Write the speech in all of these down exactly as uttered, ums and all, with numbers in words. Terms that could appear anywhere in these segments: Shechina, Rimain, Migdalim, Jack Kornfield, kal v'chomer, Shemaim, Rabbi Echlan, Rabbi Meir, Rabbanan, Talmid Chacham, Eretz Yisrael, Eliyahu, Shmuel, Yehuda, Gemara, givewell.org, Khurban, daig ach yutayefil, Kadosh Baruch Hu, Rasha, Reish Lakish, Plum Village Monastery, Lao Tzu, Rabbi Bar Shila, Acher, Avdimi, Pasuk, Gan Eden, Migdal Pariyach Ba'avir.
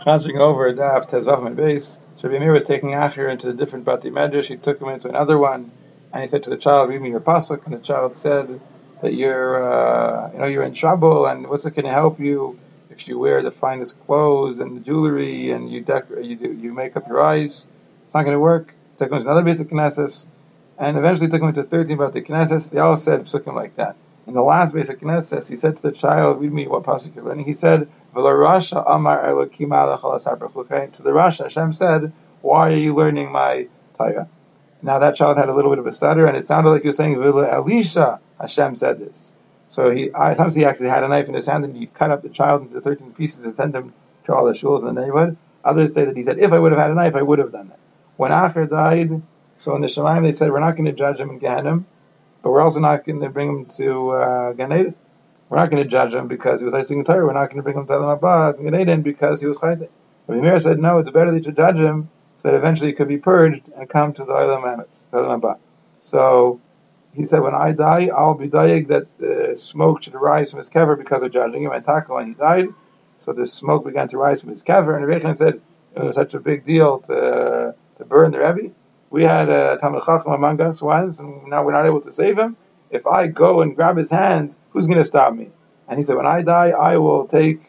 Chazing over Daf Tezvav and Beis, so Rabbi Meir was taking Acher into the different Bati Medrash. He took him into another one, and he said to the child, "Read me your Pasuk." And the child said that you're, uh, you know, you're in trouble, and what's it going to help you if you wear the finest clothes and the jewelry and you decorate, you do, you make up your eyes? It's not going to work. Took him to another basic Knesses, and eventually took him to thirteen Bati Knesses. They all said p'sukim like that. In the last basic Knesses, he said to the child, "Read me what pasuk you're learning." He said, "V'lo Rasha Amar Elokim Alachal Asar Berchukai." To the Rasha, Hashem said, "Why are you learning my Torah?" Now that child had a little bit of a stutter, and it sounded like he was saying, "V'lo Elisha." Hashem said this. So he I, sometimes he actually had a knife in his hand, and he cut up the child into thirteen pieces and sent him to all the shuls in the neighborhood. Others say that he said, "If I would have had a knife, I would have done that." When Acher died, so in the Shemaim they said, "We're not going to judge him in Gehenim, but we're also not going to bring him to uh, Gan Eden. We're not going to judge him because he was Isaac and Torah. We're not going to bring him to Adam Abba Gan Eden because he was Chayde." Rabbi Meir said, "No, it's better that you judge him so that eventually he could be purged and come to the Adam Amitz, to Adam Abba." So he said, "When I die, I'll be daig that uh, smoke should rise from his kever because of judging him." And Taka, when he died, so the smoke began to rise from his kever. And Rabbi Echlan said, "It was such a big deal to to burn the Rebbe. We had a Talmid Chacham among us once, and now we're not able to save him. If I go and grab his hand, who's going to stop me?" And he said, "When I die, I will take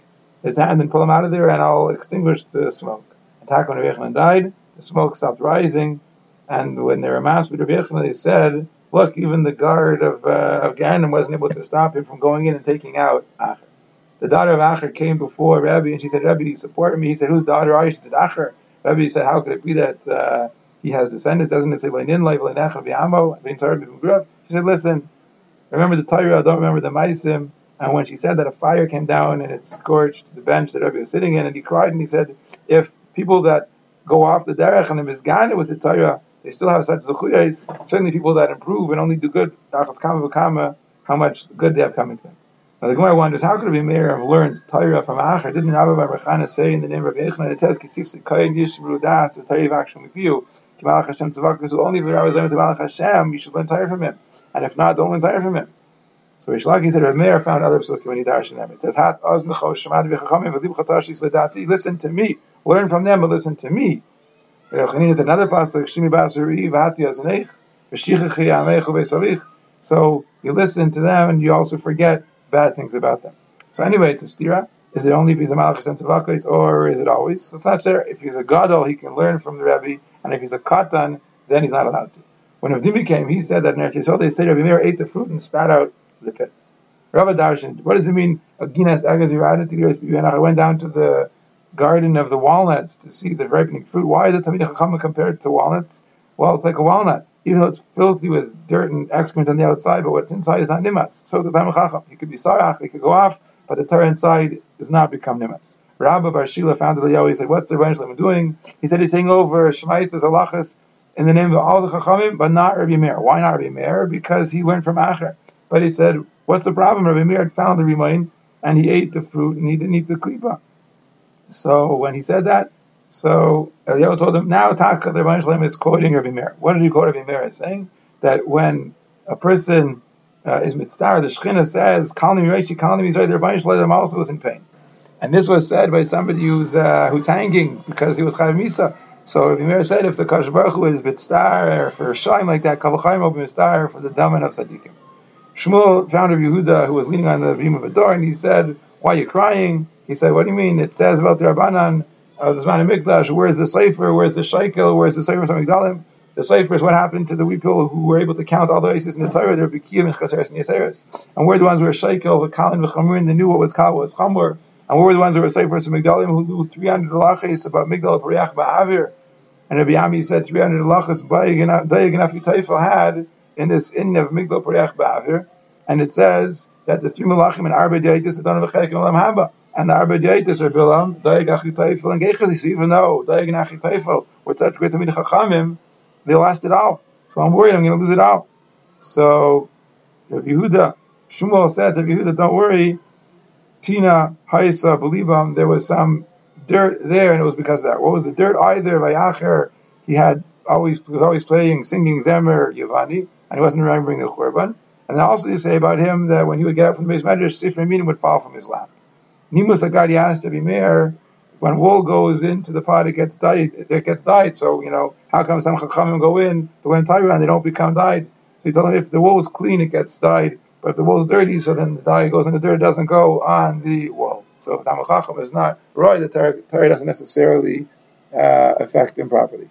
his hand and pull him out of there, and I'll extinguish the smoke." And Taka, when Rabbi Echlan died, the smoke stopped rising, and when they were masked with Rabbi Echlan, they said, "Look, even the guard of, uh, of Gehenim wasn't able to stop him from going in and taking out Acher." The daughter of Acher came before Rebbe, and she said, "Rebbe, support me." He said, "Whose daughter are you?" She said, "Acher." Rebbe said, "How could it be that Uh, He has descendants, doesn't it say, Le'nin life, Le'nechel v'yamo, Le'ntzar v'yamguraf?" She said, "Listen, remember the Torah, don't remember the Maisim." And when she said that, a fire came down and it scorched the bench that Rebbe was sitting in, and he cried and he said, "If people that go off the derech and the mizgana with the Torah, they still have such zechuyas, certainly people that improve and only do good, how much good they have coming to them." Now the Gemara wonders, how could Rabbi Meir have learned Torah from Acher? Didn't Rabbi Bar Shila say in the name of Rabbi Echlan, it says, "Kisif sekayin yishru das v'tayv aksham v'piyu." Malach Hashem Tzvaka, so only if you're always learning to Malach Hashem, you should learn Torah from him. And if not, don't learn Torah from him. So Reish Lakish said, Rabbi Meir found other p'sukim when he darshaned them. It says, "Hat oznecho shemad v'chachamim v'libcha tashis ledati." Listen to me. Learn from them, but listen to me. Gehenim is another pasuk. Shimi basuri v'hati oznech v'shichechi amechu v'savich. So you listen to them, and you also forget bad things about them. So anyway, it's a stira. Is it only if he's a Malach Hashem Tzvaka, or is it always? So it's not there. If he's a gadol, he can learn from the Rebbe. And if he's a katan, then he's not allowed to. When Avdimi came, he said that in Eretz Yisrael, they say Rabbi Meir ate the fruit and spat out the pits. Rabbi Darshan, what does it mean? I went down to the garden of the walnuts to see the ripening fruit. Why is the Talmid Chacham compared to walnuts? Well, it's like a walnut, even though it's filthy with dirt and excrement on the outside, but what's inside is not nimas. So the Talmid Chacham, he could be sarach, he could go off, but the Torah inside does not become nimas. Rabbi Bar Shila found Eliyahu. He said, "What's the Reish Lakish doing?" He said, "He's saying over Shemaim to Zalachas in the name of all the Chachamim, but not Rabbi Meir." Why not Rabbi Meir? Because he learned from Acher. But he said, "What's the problem?" Rabbi Meir had found the Rimain, and he ate the fruit, and he didn't eat the klipa. So when he said that, so Eliyahu told him, "Now Taka, the Reish Lakish is quoting Rabbi Meir." What did he quote Rabbi Meir as saying? That when a person uh, is mitzvah, the Shechina says, "Kal v'chomer, kal v'chomer," the Reish Lakish also is in pain. And this was said by somebody who's uh, who's hanging because he was Chayav Misa. So Rabbi Meir said, if the Kadosh Baruch Hu is Bitstar for Shaim like that, kal v'chomer Bitstar for the Daman of Sadiqim. Shmuel found Rabbi Yehuda, who was leaning on the beam of a door, and he said, "Why are you crying?" He said, "What do you mean? It says about the Rabbanan of the Zman Migdash, where's the sofer, where's the shaykel, where's the sofer from Migdalim?" The sofer is what happened to the people who were able to count all the oases in the Torah, their Bikiyim and Chaseres and Yeseres. And we're the ones who were shaykel, the kal and the chomer, they knew what was kal, what was chomer. And we were the ones that were sofers from Migdalim who knew three hundred halachas about Migdal Pariyach Ba'avir. And Rabbi Ami said three hundred halachas daig ach yutayefil had in this inn of Migdal Pariyach Ba'avir. And it says that there's three malachim and arba diaitis that don't have a chayek in olam haba. And the arba diaitis are bilam, daig ach yutayefil, and geichasi. So even though daig ach yutayefil were such great Talmid Chachamim, they lost it all. So I'm worried I'm going to lose it all. So Rabbi Yehuda, Shmuel said to Rabbi Yehuda, "Don't worry. Tina, Haisa, Belibam, there was some dirt there, and it was because of that." What was the dirt? Either by Acher, he had always was always playing, singing Zemer Yevani, and he wasn't remembering the Khurban. And then also they say about him that when he would get up from the Beit Medrash, Sefer Minim would fall from his lap. Nimus Agadi asked Rabbi Meir, when wool goes into the pot, it gets dyed. It gets dyed. So, you know, how come some chachamim go in to an entire and they don't become dyed? So you tell them if the wool is clean, it gets dyed. But if the wool is dirty, so then the dye goes in the dirt, doesn't go on the wool. So if the Talmid Chacham is not right, the Torah doesn't necessarily uh, affect him properly.